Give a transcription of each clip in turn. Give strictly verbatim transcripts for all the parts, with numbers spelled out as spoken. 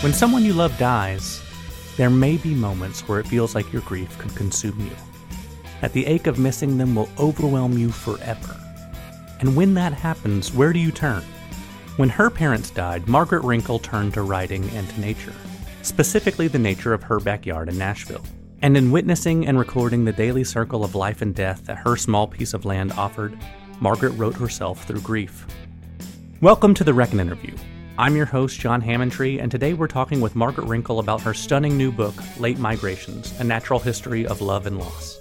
When someone you love dies, there may be moments where it feels like your grief could consume you. That the ache of missing them will overwhelm you forever. And when that happens, where do you turn? When her parents died, Margaret Wrinkle turned to writing and to nature, specifically the nature of her backyard in Nashville. And in witnessing and recording the daily circle of life and death that her small piece of land offered, Margaret wrote herself through grief. Welcome to The Reckon Interview. I'm your host, John Hammontree, and today we're talking with Margaret Wrinkle about her stunning new book, Late Migrations, A Natural History of Love and Loss.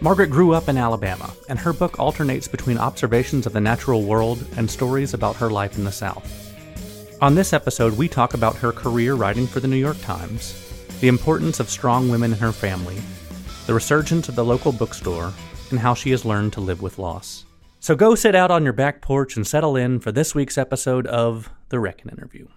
Margaret grew up in Alabama, and her book alternates between observations of the natural world and stories about her life in the South. On this episode, we talk about her career writing for the New York Times, the importance of strong women in her family, the resurgence of the local bookstore, and how she has learned to live with loss. So go sit out on your back porch and settle in for this week's episode of The Reckon Interview.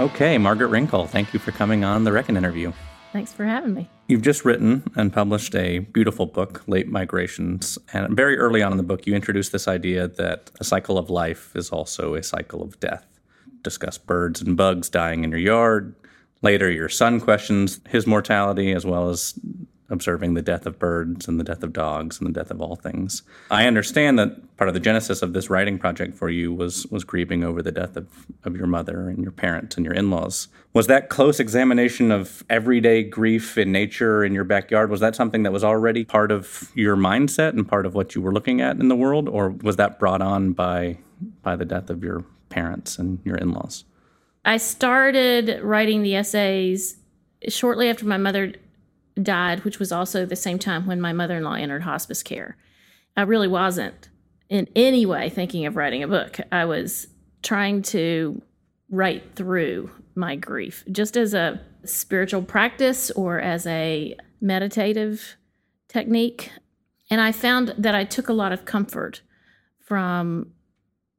Okay, Margaret Wrinkle, thank you for coming on The Reckon Interview. Thanks for having me. You've just written and published a beautiful book, Late Migrations. And very early on in the book, you introduced this idea that a cycle of life is also a cycle of death. Discuss birds and bugs dying in your yard. Later, your son questions his mortality, as well as observing the death of birds and the death of dogs and the death of all things. I understand that part of the genesis of this writing project for you was was grieving over the death of, of your mother and your parents and your in-laws. Was that close examination of everyday grief in nature in your backyard, was that something that was already part of your mindset and part of what you were looking at in the world, or was that brought on by by the death of your parents and your in-laws? I started writing the essays shortly after my mother died, which was also the same time when my mother-in-law entered hospice care. I really wasn't in any way thinking of writing a book. I was trying to write through my grief, just as a spiritual practice or as a meditative technique. And I found that I took a lot of comfort from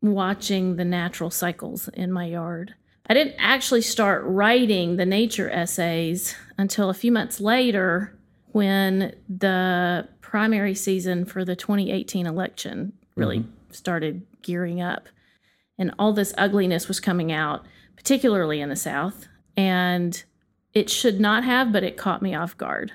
watching the natural cycles in my yard. I didn't actually start writing the nature essays until a few months later, when the primary season for the twenty eighteen election really mm-hmm. started gearing up. And all this ugliness was coming out, particularly in the South. And it should not have, but it caught me off guard.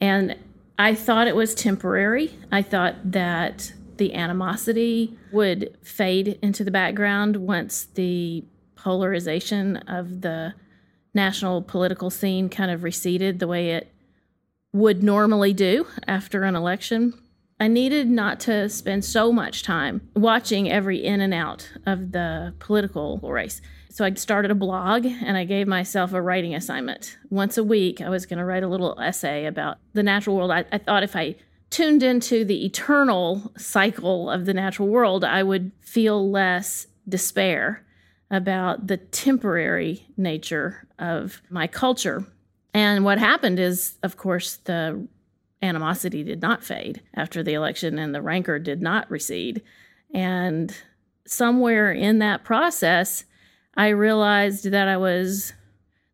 And I thought it was temporary. I thought that the animosity would fade into the background once the polarization of the national political scene kind of receded the way it would normally do after an election. I needed not to spend so much time watching every in and out of the political race. So I started a blog, and I gave myself a writing assignment. Once a week, I was going to write a little essay about the natural world. I, I thought if I tuned into the eternal cycle of the natural world, I would feel less despair about the temporary nature of my culture. And what happened is, of course, the animosity did not fade after the election, and the rancor did not recede. And somewhere in that process, I realized that I was...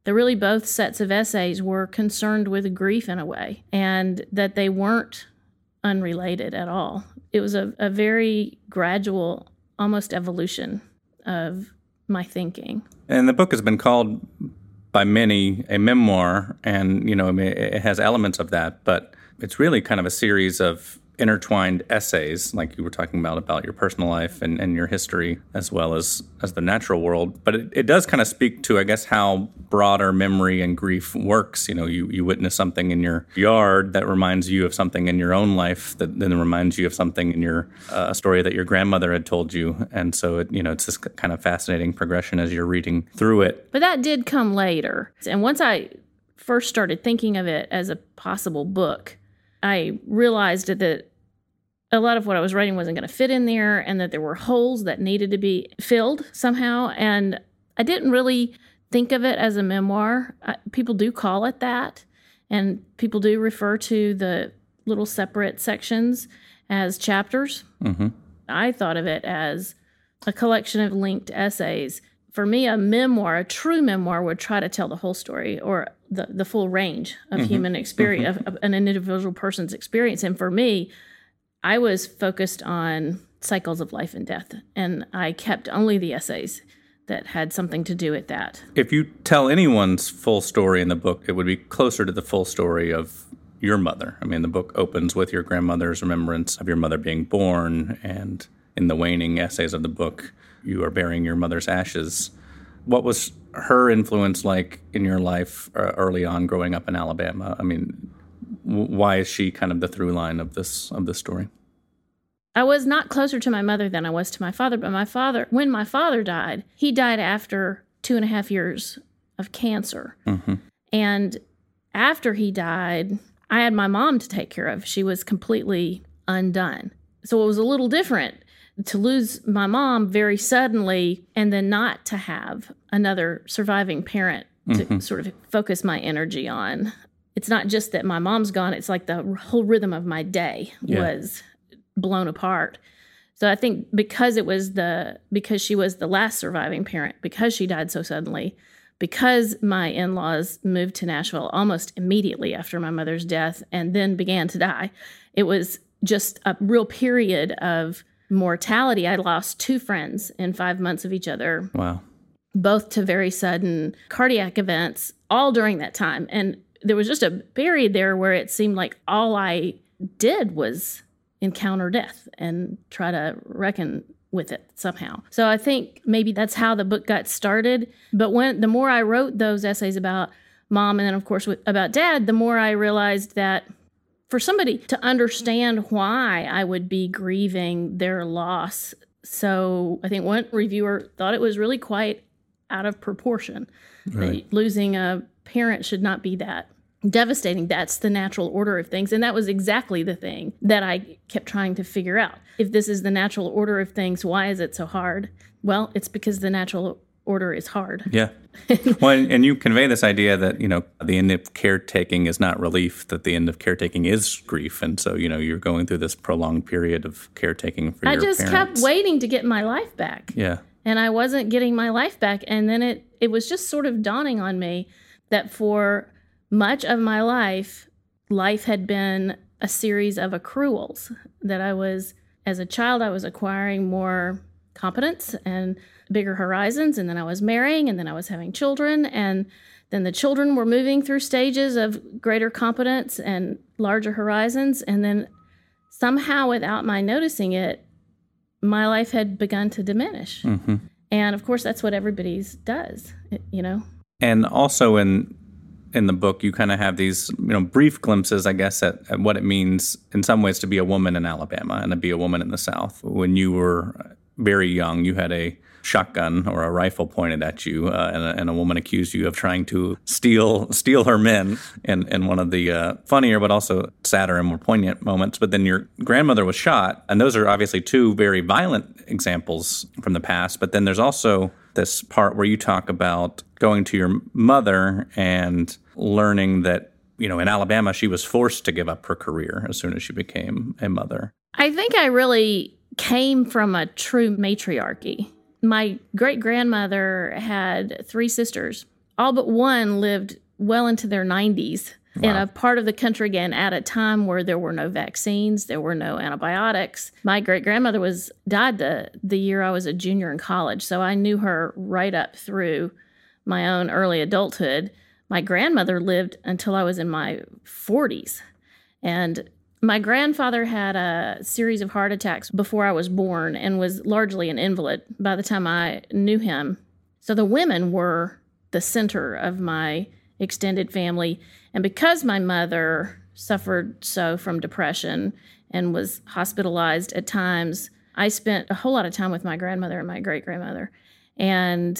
that really both sets of essays were concerned with grief in a way, and that they weren't unrelated at all. It was a, a very gradual, almost evolution of my thinking. And the book has been called by many a memoir, and you know, I mean, it has elements of that, but it's really kind of a series of intertwined essays, like you were talking about, about your personal life and, and your history, as well as, as the natural world. But it, it does kind of speak to, I guess, how broader memory and grief works. You know, you, you witness something in your yard that reminds you of something in your own life that then reminds you of something in your uh, story that your grandmother had told you. And so, it, you know, it's this kind of fascinating progression as you're reading through it. But that did come later. And once I first started thinking of it as a possible book, I realized that a lot of what I was writing wasn't going to fit in there and that there were holes that needed to be filled somehow. And I didn't really think of it as a memoir. I, people do call it that, and people do refer to the little separate sections as chapters. Mm-hmm. I thought of it as a collection of linked essays. For me, a memoir, a true memoir, would try to tell the whole story or the, the full range of mm-hmm. human experience, mm-hmm. of, of an individual person's experience. And for me, I was focused on cycles of life and death, and I kept only the essays that had something to do with that. If you tell anyone's full story in the book, it would be closer to the full story of your mother. I mean, the book opens with your grandmother's remembrance of your mother being born, and in the waning essays of the book, you are burying your mother's ashes. What was her influence like in your life early on growing up in Alabama? I mean, why is she kind of the through line of this of this story? I was not closer to my mother than I was to my father, but my father, when my father died, he died after two and a half years of cancer. Mm-hmm. And after he died, I had my mom to take care of. She was completely undone. So it was a little different to lose my mom very suddenly and then not to have another surviving parent to mm-hmm. sort of focus my energy on. It's not just that my mom's gone, it's like the whole rhythm of my day yeah. was blown apart. So I think because it was the because she was the last surviving parent, because she died so suddenly, because my in-laws moved to Nashville almost immediately after my mother's death and then began to die, it was just a real period of mortality. I lost two friends in five months of each other. Wow. Both to very sudden cardiac events, all during that time. And there was just a period there where it seemed like all I did was encounter death and try to reckon with it somehow. So I think maybe that's how the book got started. But when the more I wrote those essays about mom and then, of course, about dad, the more I realized that for somebody to understand why I would be grieving their loss. So I think one reviewer thought it was really quite out of proportion. Right. That losing a parent should not be that devastating. That's the natural order of things. And that was exactly the thing that I kept trying to figure out. If this is the natural order of things, why is it so hard? Well, it's because the natural order is hard. Yeah. Well, and you convey this idea that, you know, the end of caretaking is not relief, that the end of caretaking is grief. And so, you know, you're going through this prolonged period of caretaking for I your parents. I just kept waiting to get my life back. Yeah. And I wasn't getting my life back. And then it, it was just sort of dawning on me that for much of my life, life had been a series of accruals, that I was, as a child, I was acquiring more competence and bigger horizons, and then I was marrying, and then I was having children, and then the children were moving through stages of greater competence and larger horizons, and then somehow, without my noticing it, my life had begun to diminish. Mm-hmm. And, of course, that's what everybody's does, you know? And also in in the book, you kind of have these, you know, brief glimpses, I guess, at, at what it means in some ways to be a woman in Alabama and to be a woman in the South. When you were very young, you had a shotgun or a rifle pointed at you, uh, and, a, and a woman accused you of trying to steal steal her men in, in one of the uh, funnier but also sadder and more poignant moments. But then your grandmother was shot, and those are obviously two very violent examples from the past. But then there's also this part where you talk about going to your mother and learning that, you know, in Alabama, she was forced to give up her career as soon as she became a mother. I think I really came from a true matriarchy. My great-grandmother had three sisters. All but one lived well into their nineties. Wow. In a part of the country, again, at a time where there were no vaccines, there were no antibiotics. My great-grandmother was died the, the year I was a junior in college, so I knew her right up through my own early adulthood. My grandmother lived until I was in my forties. And my grandfather had a series of heart attacks before I was born and was largely an invalid by the time I knew him. So the women were the center of my extended family. And because my mother suffered so from depression and was hospitalized at times, I spent a whole lot of time with my grandmother and my great-grandmother. And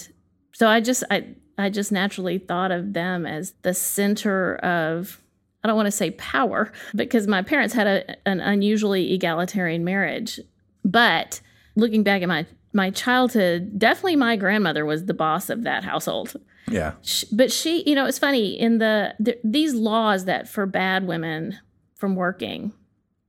so I just, I I just naturally thought of them as the center of, I don't want to say power, because my parents had a, an unusually egalitarian marriage. But looking back at my, my childhood, definitely my grandmother was the boss of that household. Yeah. She, but she, you know, it's funny, in the, the these laws that forbade women from working,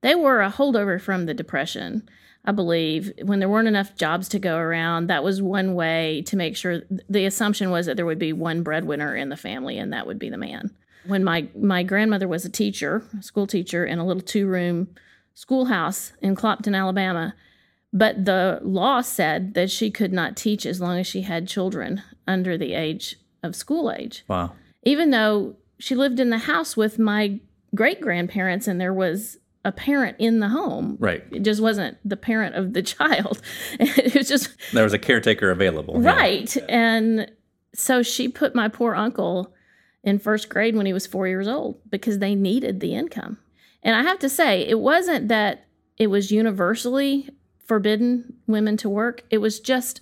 they were a holdover from the Depression, I believe, when there weren't enough jobs to go around. That was one way to make sure. The assumption was that there would be one breadwinner in the family, and that would be the man. When my, my grandmother was a teacher, a school teacher, in a little two-room schoolhouse in Clopton, Alabama, but the law said that she could not teach as long as she had children under the age of school age. Wow. Even though she lived in the house with my great-grandparents and there was a parent in the home. Right. It just wasn't the parent of the child. It was just... There was a caretaker available. Right. Yeah. And so she put my poor uncle in first grade when he was four years old because they needed the income. And I have to say, it wasn't that it was universally forbidden women to work. It was just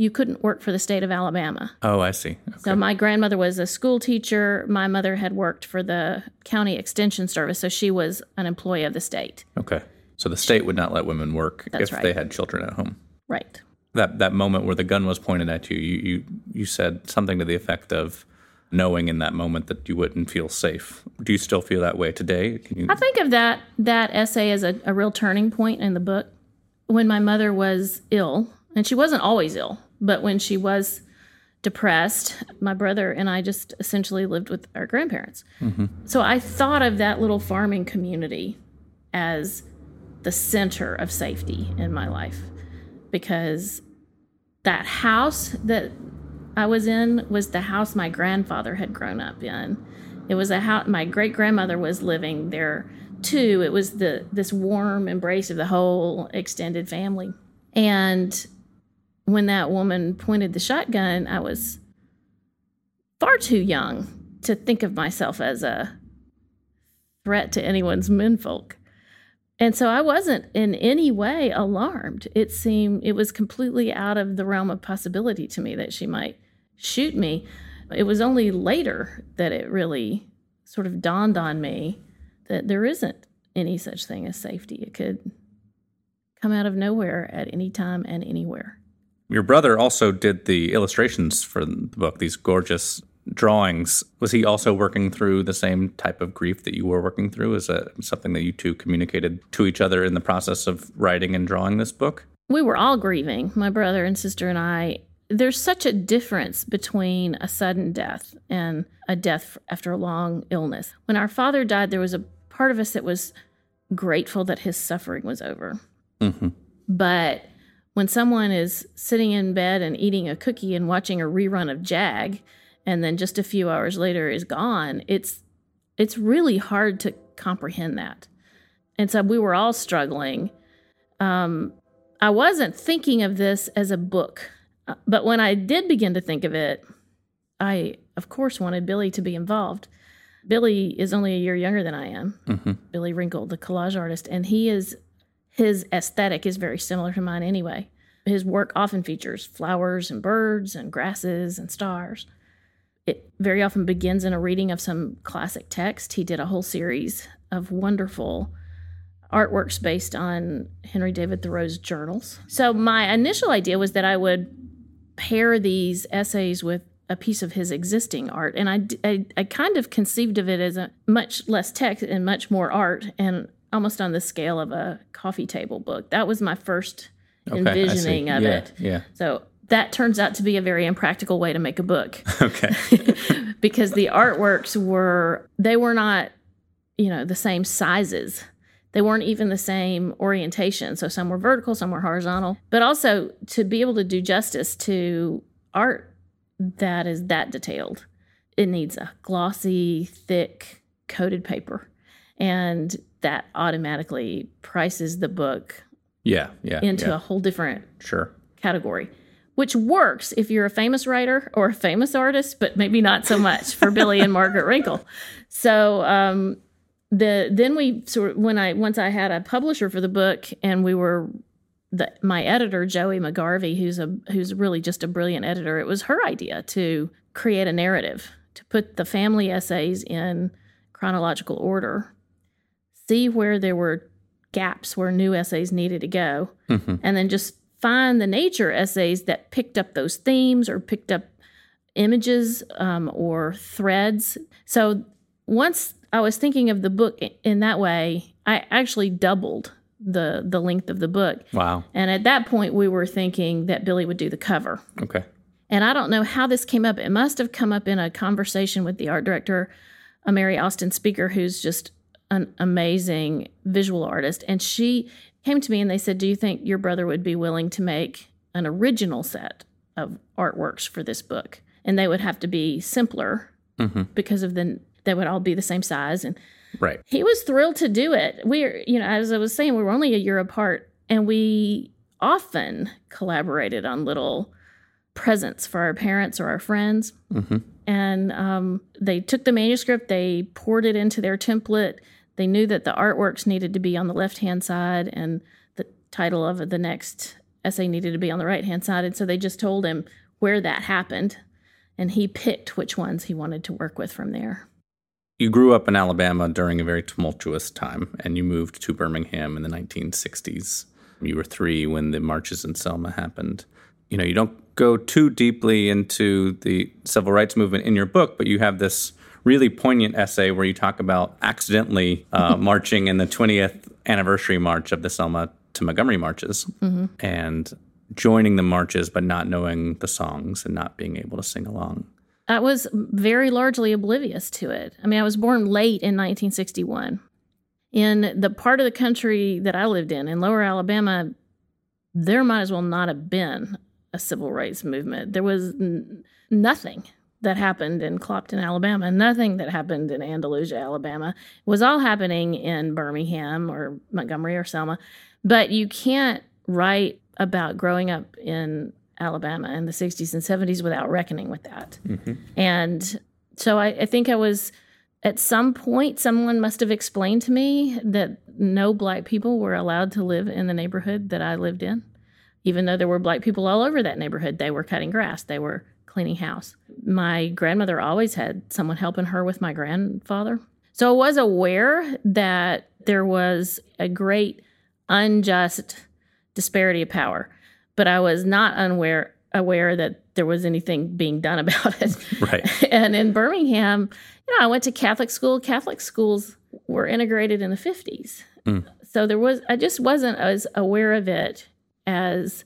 you couldn't work for the state of Alabama. Oh, I see. Okay. So my grandmother was a school teacher. My mother had worked for the county extension service, so she was an employee of the state. Okay. So the state would not let women work That's if right. they had children at home. Right. That that moment where the gun was pointed at you, you, you, you said something to the effect of, knowing in that moment that you wouldn't feel safe. Do you still feel that way today? Can you... I think of that that essay as a, a real turning point in the book. When my mother was ill, and she wasn't always ill, but when she was depressed, my brother and I just essentially lived with our grandparents. Mm-hmm. So I thought of that little farming community as the center of safety in my life, because that house that I was in was the house my grandfather had grown up in. It was a house my great grandmother was living there too. It was the this warm embrace of the whole extended family. And when that woman pointed the shotgun, I was far too young to think of myself as a threat to anyone's menfolk. And so I wasn't in any way alarmed. It seemed it was completely out of the realm of possibility to me that she might shoot me. It was only later that it really sort of dawned on me that there isn't any such thing as safety. It could come out of nowhere at any time and anywhere. Your brother also did the illustrations for the book, these gorgeous drawings. Was he also working through the same type of grief that you were working through? Is that something that you two communicated to each other in the process of writing and drawing this book? We were all grieving, my brother and sister and I. There's such a difference between a sudden death and a death after a long illness. When our father died, there was a part of us that was grateful that his suffering was over. Mm-hmm. But when someone is sitting in bed and eating a cookie and watching a rerun of JAG, and then just a few hours later is gone, it's it's really hard to comprehend that. And so we were all struggling. Um, I wasn't thinking of this as a book, but when I did begin to think of it, I, of course, wanted Billy to be involved. Billy is only a year younger than I am, mm-hmm. Billy Wrinkle, the collage artist, and he is his aesthetic is very similar to mine anyway. His work often features flowers and birds and grasses and stars. It very often begins in a reading of some classic text. He did a whole series of wonderful artworks based on Henry David Thoreau's journals. So my initial idea was that I would pair these essays with a piece of his existing art. And I, I, I kind of conceived of it as a much less text and much more art, and almost on the scale of a coffee table book. That was my first okay, envisioning of yeah, it. Yeah. So that turns out to be a very impractical way to make a book. Okay. Because the artworks were, they were not, you know, the same sizes. They weren't even the same orientation. So some were vertical, some were horizontal. But also to be able to do justice to art that is that detailed, it needs a glossy, thick, coated paper. And that automatically prices the book yeah, yeah, into yeah. a whole different sure. category. Which works if you're a famous writer or a famous artist, but maybe not so much for Billy and Margaret Wrinkle. So um, the then we sort of when I once I had a publisher for the book, and we were the, my editor Joey McGarvey, who's a who's really just a brilliant editor. It was her idea to create a narrative, to put the family essays in chronological order, see where there were gaps where new essays needed to go, mm-hmm. and then just find the nature essays that picked up those themes or picked up images um, or threads. So once I was thinking of the book in that way, I actually doubled the the length of the book. Wow. And at that point, we were thinking that Billy would do the cover. Okay. And I don't know how this came up. It must have come up in a conversation with the art director, Mary Austin Speaker, who's just an amazing visual artist. And she came to me and they said, do you think your brother would be willing to make an original set of artworks for this book? And they would have to be simpler mm-hmm. because of the they would all be the same size. And right. he was thrilled to do it. We're, you know, as I was saying, we were only a year apart, and we often collaborated on little presents for our parents or our friends. Mm-hmm. And um, they took the manuscript, they poured it into their template. They knew that the artworks needed to be on the left-hand side and the title of the next essay needed to be on the right-hand side. And so they just told him where that happened, and he picked which ones he wanted to work with from there. You grew up in Alabama during a very tumultuous time, and you moved to Birmingham in the nineteen sixties. You were three when the marches in Selma happened. You know, you don't go too deeply into the civil rights movement in your book, but you have this really poignant essay where you talk about accidentally uh, marching in the twentieth anniversary march of the Selma to Montgomery marches, mm-hmm. and joining the marches but not knowing the songs and not being able to sing along. I was very largely oblivious to it. I mean, I was born late in nineteen sixty-one. In the part of the country that I lived in, in Lower Alabama, there might as well not have been a civil rights movement. There was n- nothing that happened in Clopton, Alabama, nothing that happened in Andalusia, Alabama. It was all happening in Birmingham or Montgomery or Selma. But you can't write about growing up in Alabama in the sixties and seventies without reckoning with that. Mm-hmm. And so I, I think I was, at some point, someone must have explained to me that no black people were allowed to live in the neighborhood that I lived in. Even though there were black people all over that neighborhood, they were cutting grass, they were cleaning house. My grandmother always had someone helping her with my grandfather. So I was aware that there was a great unjust disparity of power. But I was not unaware aware that there was anything being done about it. Right. And in Birmingham, you know, I went to Catholic school. Catholic schools were integrated in the fifties. Mm. So there was, I just wasn't as aware of it as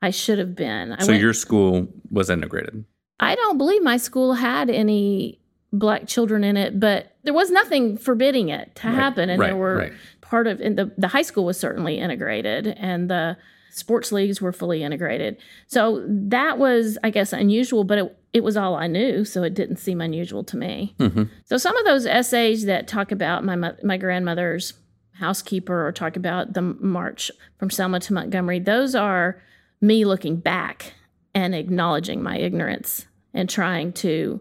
I should have been. I so went, your school was integrated? I don't believe my school had any black children in it, but there was nothing forbidding it to right. happen. And right. there were right. part of, and the, the high school was certainly integrated, and the sports leagues were fully integrated. So that was, I guess, unusual, but it, it was all I knew, so it didn't seem unusual to me. Mm-hmm. So some of those essays that talk about my my grandmother's housekeeper or talk about the march from Selma to Montgomery, those are me looking back and acknowledging my ignorance and trying to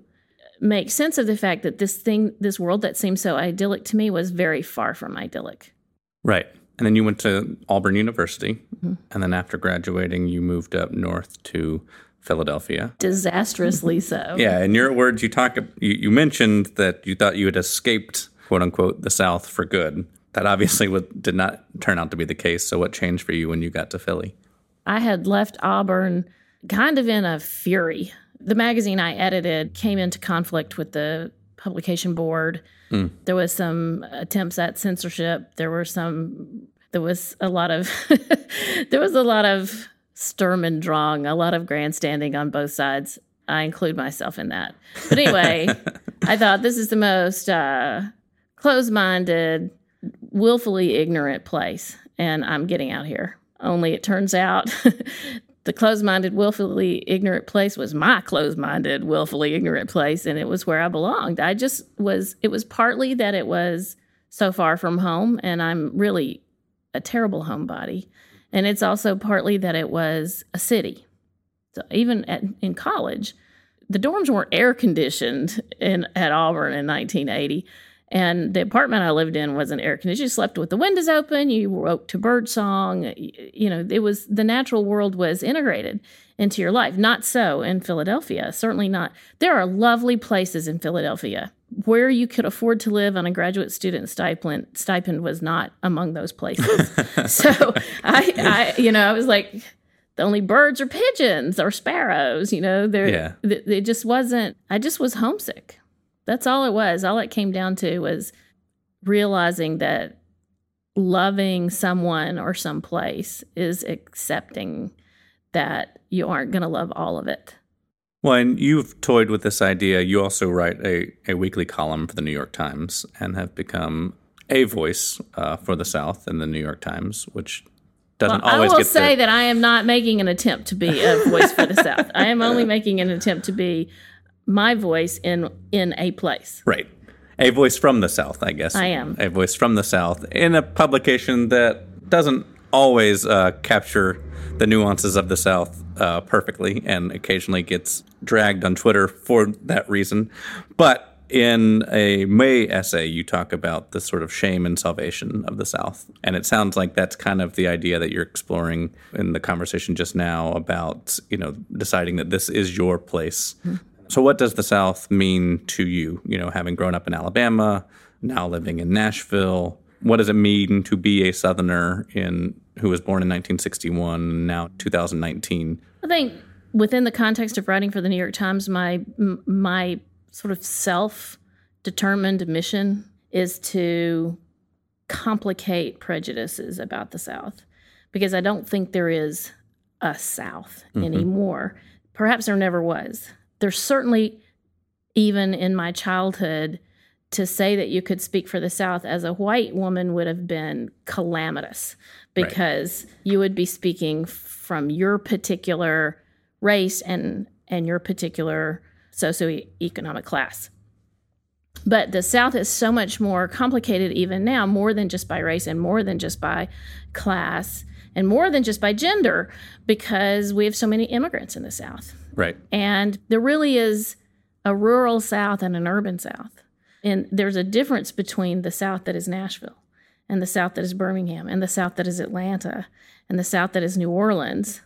make sense of the fact that this thing, this world that seemed so idyllic to me was very far from idyllic. Right. And then you went to Auburn University, mm-hmm. and then after graduating, you moved up north to Philadelphia. Disastrously so. Yeah, in your words, you talk, you, you mentioned that you thought you had escaped, quote-unquote, the South for good. That obviously was, did not turn out to be the case, so what changed for you when you got to Philly? I had left Auburn kind of in a fury. The magazine I edited came into conflict with the publication board. Mm. There was some attempts at censorship. There were some, there was a lot of, there was a lot of Sturm und Drang, a lot of grandstanding on both sides. I include myself in that. But anyway, I thought this is the most uh, closed-minded, willfully ignorant place, and I'm getting out here. Only it turns out the closed-minded, willfully ignorant place was my closed-minded, willfully ignorant place, and it was where I belonged. I just was, it was partly that it was so far from home, and I'm really a terrible homebody. And it's also partly that it was a city. So even at, in college, the dorms weren't air-conditioned in at Auburn in nineteen eighty. And the apartment I lived in wasn't air conditioned. You slept with the windows open. You woke to bird song. You know, it was the natural world was integrated into your life. Not so in Philadelphia. Certainly not. There are lovely places in Philadelphia where you could afford to live on a graduate student stipend. Stipend was not among those places. So I, I, you know, I was like, the only birds are pigeons or sparrows. You know, there. Yeah. Th- it just wasn't. I just was homesick. That's all it was. All it came down to was realizing that loving someone or someplace is accepting that you aren't going to love all of it. Well, and you've toyed with this idea. You also write a, a weekly column for the New York Times and have become a voice uh, for the South in the New York Times, which doesn't well, always get I will get say the... that I am not making an attempt to be a voice for the South. I am only making an attempt to be my voice in in a place. Right. A voice from the South, I guess. I am. A voice from the South in a publication that doesn't always uh, capture the nuances of the South uh, perfectly and occasionally gets dragged on Twitter for that reason. But in a May essay, you talk about the sort of shame and salvation of the South. And it sounds like that's kind of the idea that you're exploring in the conversation just now about, you know, deciding that this is your place. Mm-hmm. So what does the South mean to you, you know, having grown up in Alabama, now living in Nashville? What does it mean to be a Southerner in who was born in nineteen sixty-one, now two thousand nineteen? I think within the context of writing for the New York Times, my my sort of self-determined mission is to complicate prejudices about the South, because I don't think there is a South mm-hmm. anymore. Perhaps there never was. There's certainly, even in my childhood, to say that you could speak for the South as a white woman would have been calamitous, because right. you would be speaking from your particular race and, and your particular socioeconomic class. But the South is so much more complicated even now, more than just by race and more than just by class and more than just by gender, because we have so many immigrants in the South. Right. And there really is a rural South and an urban South. And there's a difference between the South that is Nashville and the South that is Birmingham and the South that is Atlanta and the South that is New Orleans,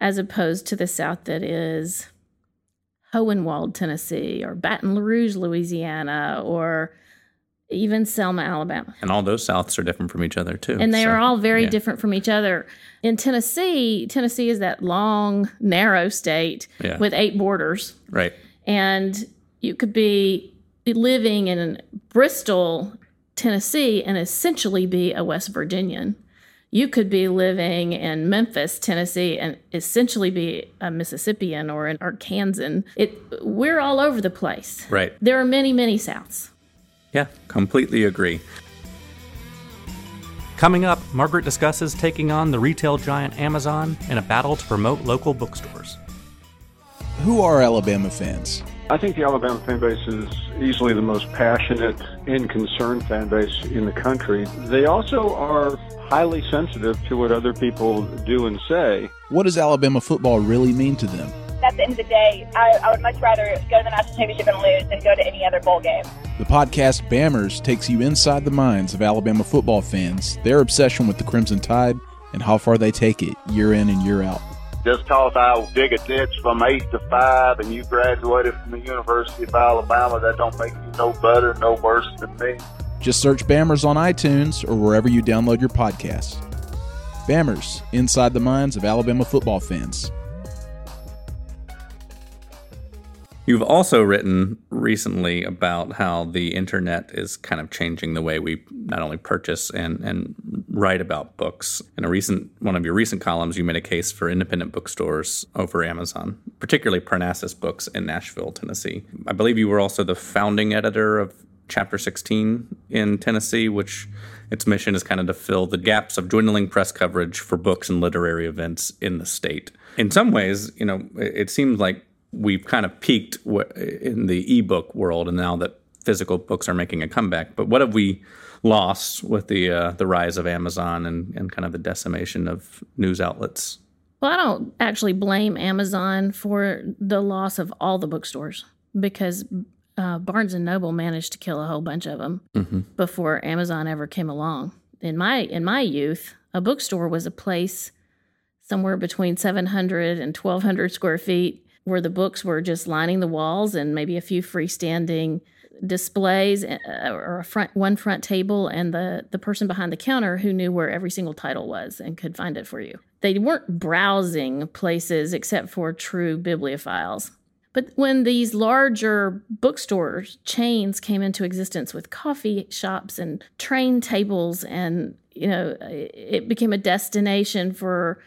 as opposed to the South that is Hohenwald, Tennessee, or Baton Rouge, Louisiana, or even Selma, Alabama. And all those Souths are different from each other, too. And they so, are all very yeah. different from each other. In Tennessee, Tennessee is that long, narrow state yeah. with eight borders. Right. And you could be living in Bristol, Tennessee, and essentially be a West Virginian. You could be living in Memphis, Tennessee, and essentially be a Mississippian or an Arkansan. It, we're all over the place. Right. There are many, many Souths. Yeah, completely agree. Coming up, Margaret discusses taking on the retail giant Amazon in a battle to promote local bookstores. Who are Alabama fans? I think the Alabama fan base is easily the most passionate and concerned fan base in the country. They also are highly sensitive to what other people do and say. What does Alabama football really mean to them? At the end of the day, I, I would much rather go to the national championship and lose than go to any other bowl game. The podcast Bammers takes you inside the minds of Alabama football fans, their obsession with the Crimson Tide, and how far they take it year in and year out. Just because I dig a ditch from eight to five and you graduated from the University of Alabama, that don't make you no better, no worse than me. Just search Bammers on iTunes or wherever you download your podcasts. Bammers, inside the minds of Alabama football fans. You've also written recently about how the internet is kind of changing the way we not only purchase and, and write about books. In a recent one of your recent columns, you made a case for independent bookstores over Amazon, particularly Parnassus Books in Nashville, Tennessee. I believe you were also the founding editor of Chapter sixteen in Tennessee, which its mission is kind of to fill the gaps of dwindling press coverage for books and literary events in the state. In some ways, you know, it seems like we've kind of peaked in the ebook world, and now that physical books are making a comeback. But what have we lost with the uh, the rise of Amazon and, and kind of the decimation of news outlets? Well, I don't actually blame Amazon for the loss of all the bookstores, because uh, Barnes and Noble managed to kill a whole bunch of them mm-hmm. before Amazon ever came along. In my in my youth, a bookstore was a place somewhere between seven hundred and twelve hundred square feet where the books were just lining the walls and maybe a few freestanding displays or a front one front table and the, the person behind the counter who knew where every single title was and could find it for you. They weren't browsing places except for true bibliophiles. But when these larger bookstores, chains came into existence with coffee shops and train tables and, you know, it became a destination for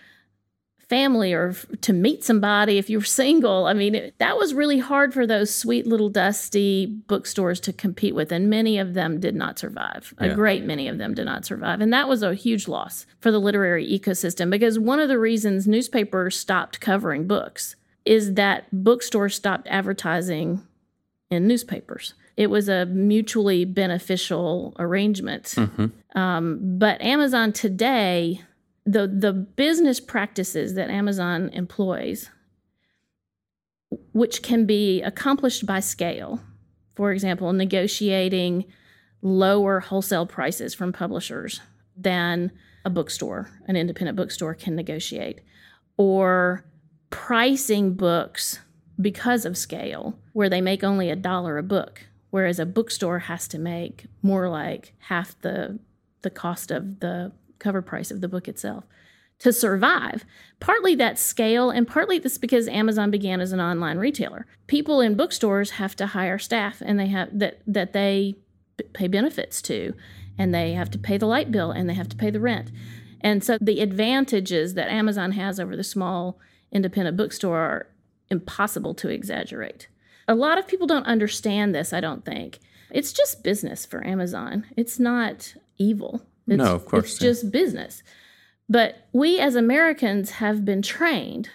family or to meet somebody if you were single. I mean, it, that was really hard for those sweet little dusty bookstores to compete with. And many of them did not survive. Yeah. A great many of them did not survive. And that was a huge loss for the literary ecosystem, because one of the reasons newspapers stopped covering books is that bookstores stopped advertising in newspapers. It was a mutually beneficial arrangement. Mm-hmm. Um, but Amazon today, the the business practices that Amazon employs, which can be accomplished by scale, for example, negotiating lower wholesale prices from publishers than a bookstore, an independent bookstore can negotiate, or pricing books because of scale, where they make only a dollar a book, whereas a bookstore has to make more like half the the cost of the cover price of the book itself to survive. Partly that's scale, and partly that's because Amazon began as an online retailer. People in bookstores have to hire staff, and they have that that they pay benefits to, and they have to pay the light bill, and they have to pay the rent. And so the advantages that Amazon has over the small independent bookstore are impossible to exaggerate. A lot of people don't understand this, I don't think. It's just business for Amazon. It's not evil. It's, no, of course. It's yeah. just business. But we as Americans have been trained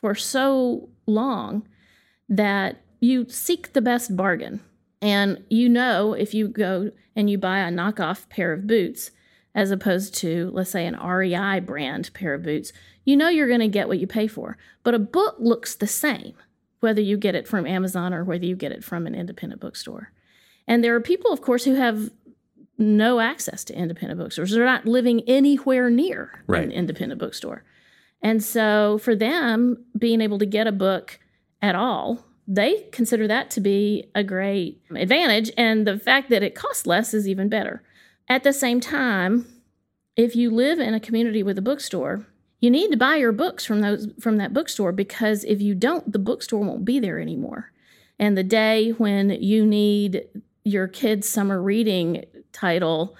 for so long that you seek the best bargain. And you know, if you go and you buy a knockoff pair of boots, as opposed to, let's say, an R E I brand pair of boots, you know you're going to get what you pay for. But a book looks the same, whether you get it from Amazon or whether you get it from an independent bookstore. And there are people, of course, who have no access to independent bookstores. They're not living anywhere near right. an independent bookstore. And so for them, being able to get a book at all, they consider that to be a great advantage. And the fact that it costs less is even better. At the same time, if you live in a community with a bookstore, you need to buy your books from those from that bookstore, because if you don't, the bookstore won't be there anymore. And the day when you need your kid's summer reading title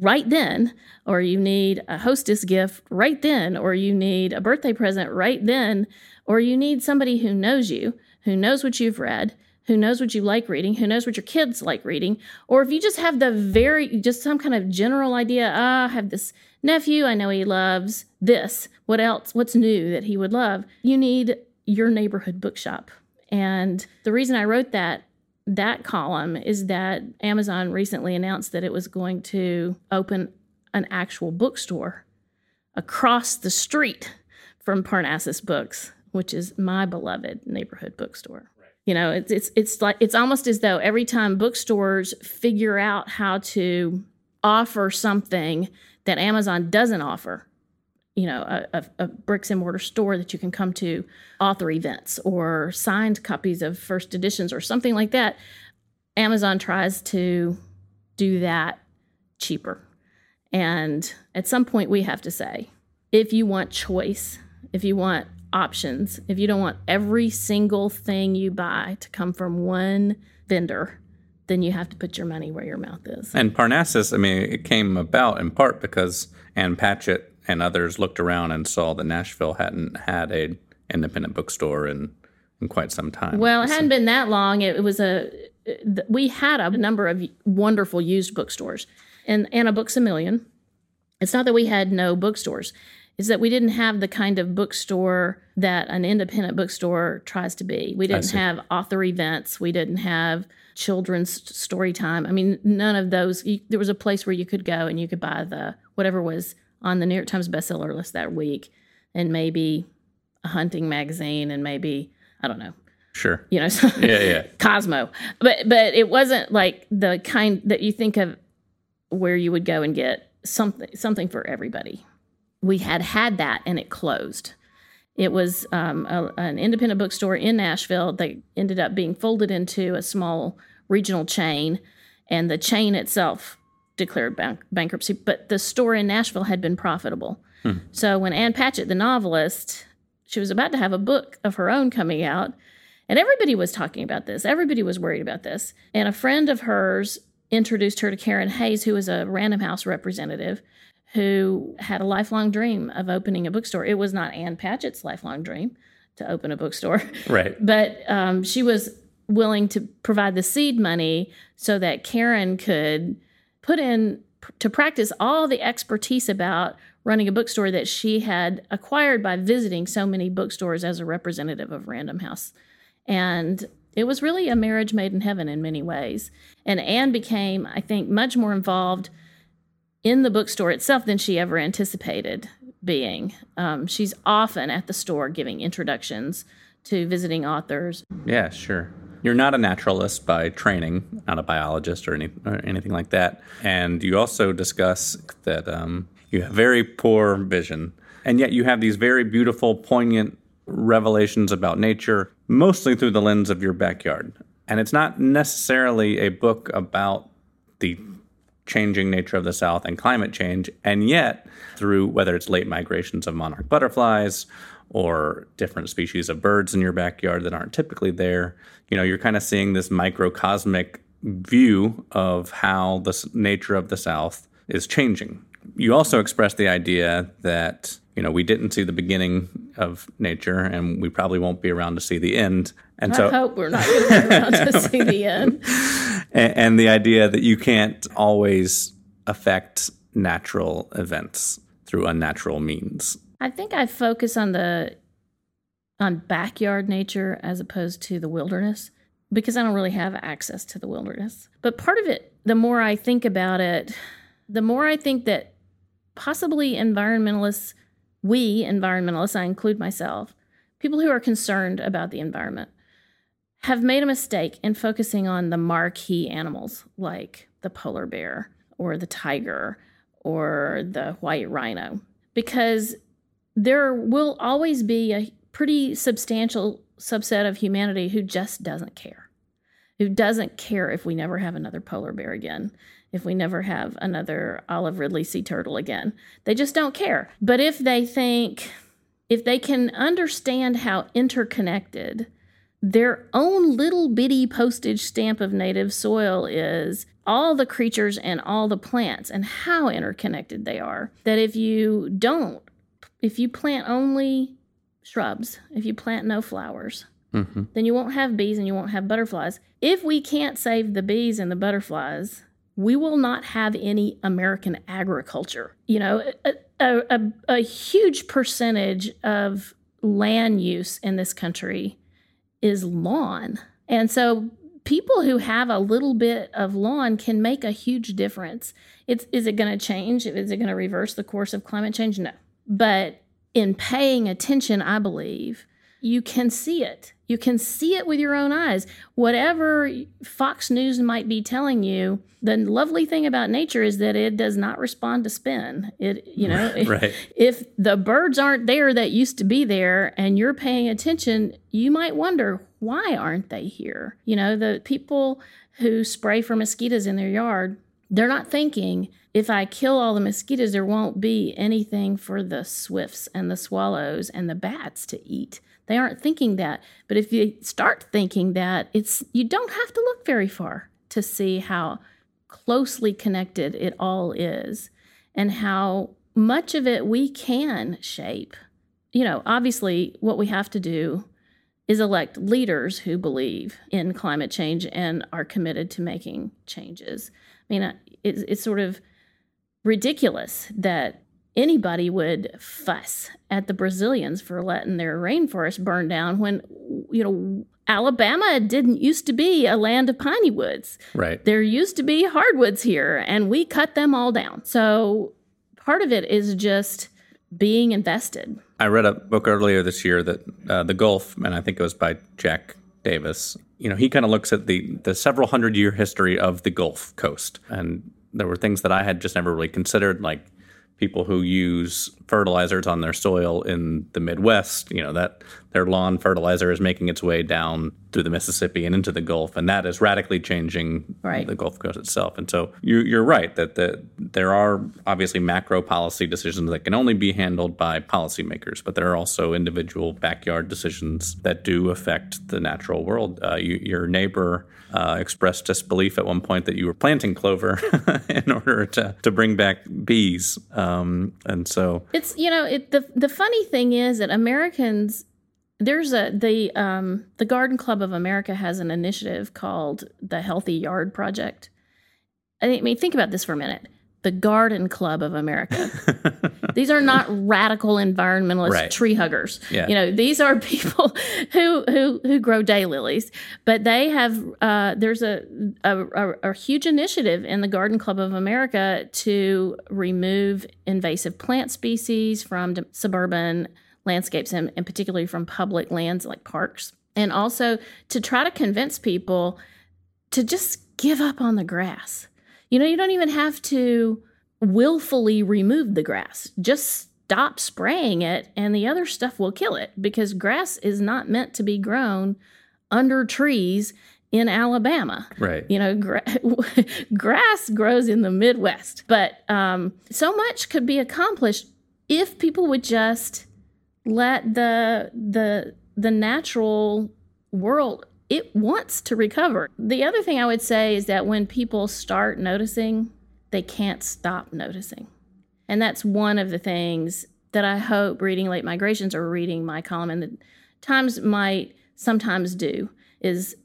right then, or you need a hostess gift right then, or you need a birthday present right then, or you need somebody who knows you, who knows what you've read, who knows what you like reading, who knows what your kids like reading, or if you just have the very, just some kind of general idea, ah, oh, I have this nephew, I know he loves this. What else? What's new that he would love? You need your neighborhood bookshop. And the reason I wrote that, that column is that Amazon recently announced that it was going to open an actual bookstore across the street from Parnassus Books, which is my beloved neighborhood bookstore. You know, it's it's it's like it's almost as though every time bookstores figure out how to offer something that Amazon doesn't offer, you know, a, a, a bricks and mortar store that you can come to, author events or signed copies of first editions or something like that, Amazon tries to do that cheaper. And at some point we have to say, if you want choice, if you want options, if you don't want every single thing you buy to come from one vendor, then you have to put your money where your mouth is. And Parnassus, I mean, it came about in part because Ann Patchett and others looked around and saw that Nashville hadn't had an independent bookstore in, in quite some time. Well, it hadn't been that long. It, it was a, we had a number of wonderful used bookstores and, and a Books A Million. It's not that we had no bookstores. Is that we didn't have the kind of bookstore that an independent bookstore tries to be. We didn't have author events. We didn't have children's story time. I mean, none of those. You, there was a place where you could go and you could buy the whatever was on the New York Times bestseller list that week, and maybe a hunting magazine, and maybe, I don't know, Sure. You know, so yeah, yeah. Cosmo. But but it wasn't like the kind that you think of where you would go and get something something for everybody. We had had that, and it closed. It was um, a, an independent bookstore in Nashville that ended up being folded into a small regional chain, and the chain itself declared bank- bankruptcy. But the store in Nashville had been profitable. Hmm. So when Ann Patchett, the novelist, she was about to have a book of her own coming out, and everybody was talking about this. Everybody was worried about this. And a friend of hers introduced her to Karen Hayes, who was a Random House representative, who had a lifelong dream of opening a bookstore. It was not Ann Patchett's lifelong dream to open a bookstore. Right. But um, she was willing to provide the seed money so that Karen could put in pr- to practice all the expertise about running a bookstore that she had acquired by visiting so many bookstores as a representative of Random House. And it was really a marriage made in heaven in many ways. And Ann became, I think, much more involved in the bookstore itself than she ever anticipated being. Um, she's often at the store giving introductions to visiting authors. Yeah, sure. You're not a naturalist by training, not a biologist or, any, or anything like that. And you also discuss that um, you have very poor vision, and yet you have these very beautiful, poignant revelations about nature, mostly through the lens of your backyard. And it's not necessarily a book about the changing nature of the South and climate change, and yet through whether it's late migrations of monarch butterflies or different species of birds in your backyard that aren't typically there, you know, you're kind of seeing this microcosmic view of how the nature of the South is changing. You also express the idea that, you know, we didn't see the beginning of nature, and we probably won't be around to see the end. And I so, hope we're not going to be around to see the end. And, and the idea that you can't always affect natural events through unnatural means. I think I focus on the on backyard nature as opposed to the wilderness, because I don't really have access to the wilderness. But part of it, the more I think about it, the more I think that possibly environmentalists, we environmentalists, I include myself, people who are concerned about the environment, have made a mistake in focusing on the marquee animals like the polar bear or the tiger or the white rhino, because there will always be a pretty substantial subset of humanity who just doesn't care, who doesn't care if we never have another polar bear again, if we never have another Olive Ridley sea turtle again. They just don't care. But if they think, if they can understand how interconnected their own little bitty postage stamp of native soil is, all the creatures and all the plants and how interconnected they are, that if you don't, if you plant only shrubs, if you plant no flowers, mm-hmm. then you won't have bees and you won't have butterflies. If we can't save the bees and the butterflies, we will not have any American agriculture. You know, a, a, a, a huge percentage of land use in this country is lawn. And so people who have a little bit of lawn can make a huge difference. It's, is it going to change? Is it going to reverse the course of climate change? No. But in paying attention, I believe, you can see it. You can see it with your own eyes. Whatever Fox News might be telling you, the lovely thing about nature is that it does not respond to spin. It, you know, right. if, if the birds aren't there that used to be there and you're paying attention, you might wonder, why aren't they here? You know, the people who spray for mosquitoes in their yard, they're not thinking, if I kill all the mosquitoes, there won't be anything for the swifts and the swallows and the bats to eat. They aren't thinking that. But if you start thinking that, it's you don't have to look very far to see how closely connected it all is and how much of it we can shape. You know, obviously, what we have to do is elect leaders who believe in climate change and are committed to making changes. I mean, it's, it's sort of ridiculous that anybody would fuss at the Brazilians for letting their rainforest burn down when, you know, Alabama didn't used to be a land of piney woods. Right. There used to be hardwoods here, and we cut them all down. So part of it is just being invested. I read a book earlier this year that uh, The Gulf, and I think it was by Jack Davis, you know, he kind of looks at the the several hundred year history of the Gulf Coast. And there were things that I had just never really considered, like people who use fertilizers on their soil in the Midwest, you know, that their lawn fertilizer is making its way down through the Mississippi and into the Gulf, and that is radically changing right. the Gulf Coast itself. And so you, you're right that the, there are obviously macro policy decisions that can only be handled by policymakers, but there are also individual backyard decisions that do affect the natural world. Uh, you, your neighbor uh, expressed disbelief at one point that you were planting clover in order to, to bring back bees. Um, and so... It's, you know, it, the the funny thing is that Americans, there's a, the um, the Garden Club of America has an initiative called the Healthy Yard Project. I mean, think about this for a minute. The Garden Club of America. These are not radical environmentalist right. tree huggers. Yeah. You know, these are people who who who grow daylilies, but they have, uh, there's a a, a a huge initiative in the Garden Club of America to remove invasive plant species from suburban landscapes and, and particularly from public lands like parks, and also to try to convince people to just give up on the grass. You know, you don't even have to willfully remove the grass. Just stop spraying it, and the other stuff will kill it, because grass is not meant to be grown under trees in Alabama. Right. You know, gra- grass grows in the Midwest. But um, so much could be accomplished if people would just let the the the natural world. It wants to recover. The other thing I would say is that when people start noticing, they can't stop noticing. And that's one of the things that I hope reading Late Migrations or reading my column in the Times might sometimes do, is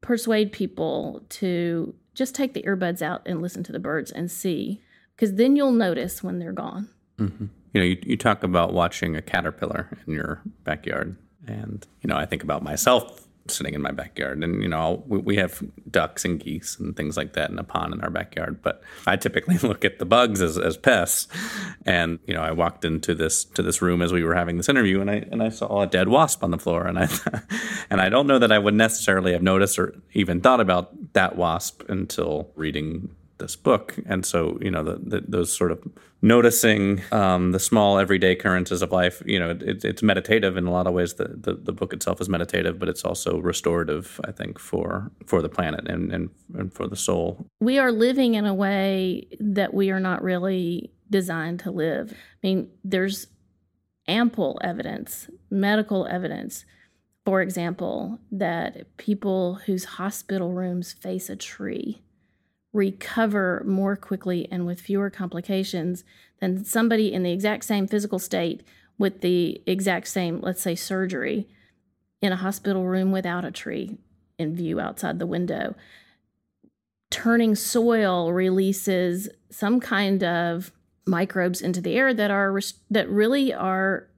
persuade people to just take the earbuds out and listen to the birds and see, because then you'll notice when they're gone. Mm-hmm. You know, you, you talk about watching a caterpillar in your backyard. And, you know, I think about myself sitting in my backyard, and you know we, we have ducks and geese and things like that in a pond in our backyard, but I typically look at the bugs as, as pests. And you know, I walked into this to this room as we were having this interview, and I and I saw a dead wasp on the floor, and I and I don't know that I would necessarily have noticed or even thought about that wasp until reading this book. And so, you know, the, the, those sort of noticing um, the small everyday occurrences of life, you know, it, it's meditative in a lot of ways. The, the, the book itself is meditative, but it's also restorative, I think, for for the planet and, and, and for the soul. We are living in a way that we are not really designed to live. I mean, there's ample evidence, medical evidence, for example, that people whose hospital rooms face a tree recover more quickly and with fewer complications than somebody in the exact same physical state with the exact same, let's say, surgery in a hospital room without a tree in view outside the window. Turning soil releases some kind of microbes into the air that are that really are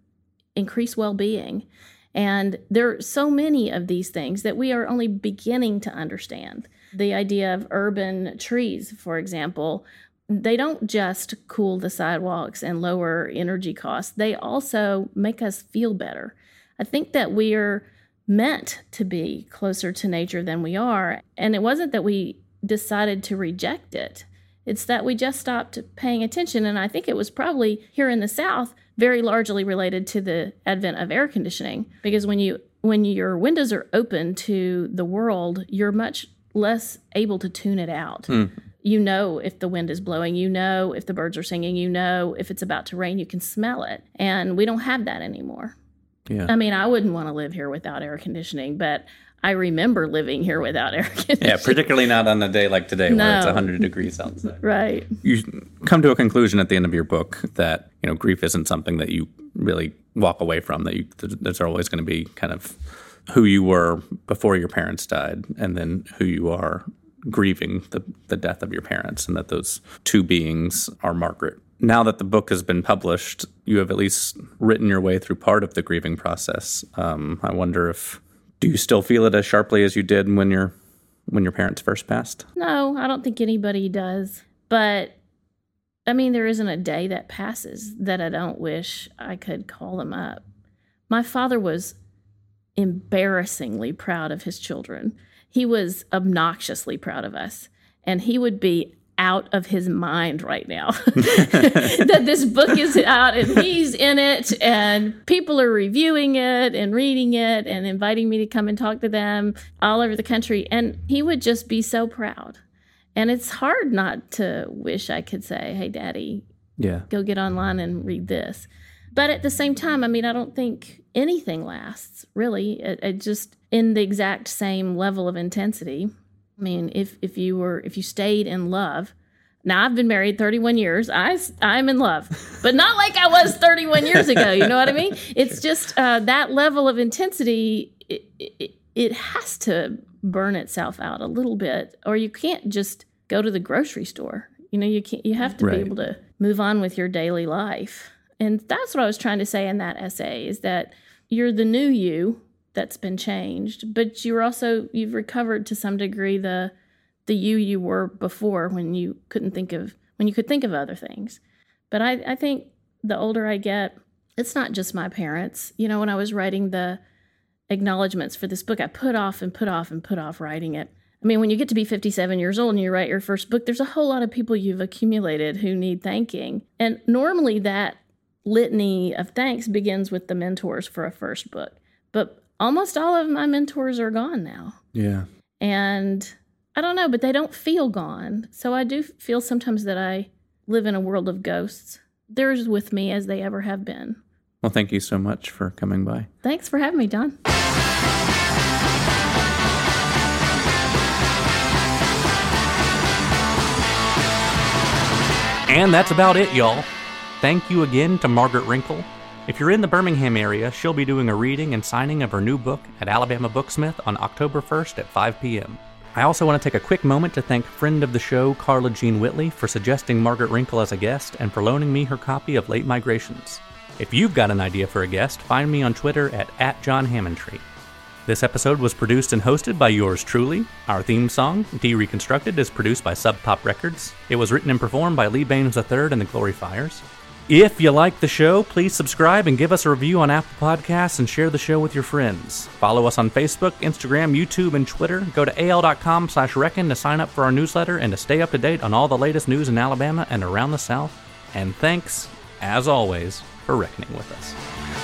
increase well-being. And there are so many of these things that we are only beginning to understand. The idea of urban trees, for example, they don't just cool the sidewalks and lower energy costs. They also make us feel better. I think that we are meant to be closer to nature than we are. And it wasn't that we decided to reject it. It's that we just stopped paying attention. And I think it was probably here in the South very largely related to the advent of air conditioning. Because when you when your windows are open to the world, you're much less able to tune it out. Mm. You know if the wind is blowing, you know if the birds are singing, you know if it's about to rain, you can smell it. And we don't have that anymore. Yeah. I mean, I wouldn't want to live here without air conditioning, but I remember living here without air conditioning. Yeah, particularly not on a day like today no. where it's one hundred degrees outside. Right. You come to a conclusion at the end of your book that, you know, grief isn't something that you really walk away from, that you that's always going to be kind of who you were before your parents died, and then who you are grieving the, the death of your parents, and that those two beings are Margaret. Now that the book has been published, you have at least written your way through part of the grieving process. Um, I wonder if, do you still feel it as sharply as you did when your, when your parents first passed? No, I don't think anybody does. But, I mean, there isn't a day that passes that I don't wish I could call them up. My father was embarrassingly proud of his children. He was obnoxiously proud of us, and he would be out of his mind right now that this book is out and he's in it and people are reviewing it and reading it and inviting me to come and talk to them all over the country. And he would just be so proud. And it's hard not to wish I could say, hey, Daddy, yeah, go get online and read this. But at the same time, I mean, I don't think anything lasts, really. It, it just in the exact same level of intensity. I mean, if, if you were if you stayed in love. Now, I've been married thirty-one years. I, I'm in love, but not like I was thirty-one years ago. You know what I mean? It's just uh, that level of intensity, it, it, it has to burn itself out a little bit, or you can't just go to the grocery store. You know, you can't. You have to right. be able to move on with your daily life. And that's what I was trying to say in that essay, is that you're the new you that's been changed, but you're also, you've recovered to some degree the the you you were before, when you couldn't think of, when you could think of other things. But I, I think the older I get, it's not just my parents. You know, when I was writing the acknowledgments for this book, I put off and put off and put off writing it. I mean, when you get to be fifty-seven years old and you write your first book, there's a whole lot of people you've accumulated who need thanking. And normally that litany of thanks begins with the mentors for a first book, but almost all of my mentors are gone now. Yeah. And I don't know, but they don't feel gone. So I do feel sometimes that I live in a world of ghosts. They're as with me as they ever have been. Well, thank you so much for coming by. Thanks for having me, Don. And that's about it, y'all. Thank you again to Margaret Wrinkle. If you're in the Birmingham area, she'll be doing a reading and signing of her new book at Alabama Booksmith on October first at five p.m. I also want to take a quick moment to thank friend of the show Carla Jean Whitley for suggesting Margaret Wrinkle as a guest and for loaning me her copy of Late Migrations. If you've got an idea for a guest, find me on Twitter at, at John Hammontree. This episode was produced and hosted by yours truly. Our theme song, Dereconstructed, is produced by Subtop Records. It was written and performed by Lee Baines the third and The Glory Fires. If you like the show, please subscribe and give us a review on Apple Podcasts and share the show with your friends. Follow us on Facebook, Instagram, YouTube, and Twitter. Go to al.com slash reckon to sign up for our newsletter and to stay up to date on all the latest news in Alabama and around the South. And thanks, as always, for reckoning with us.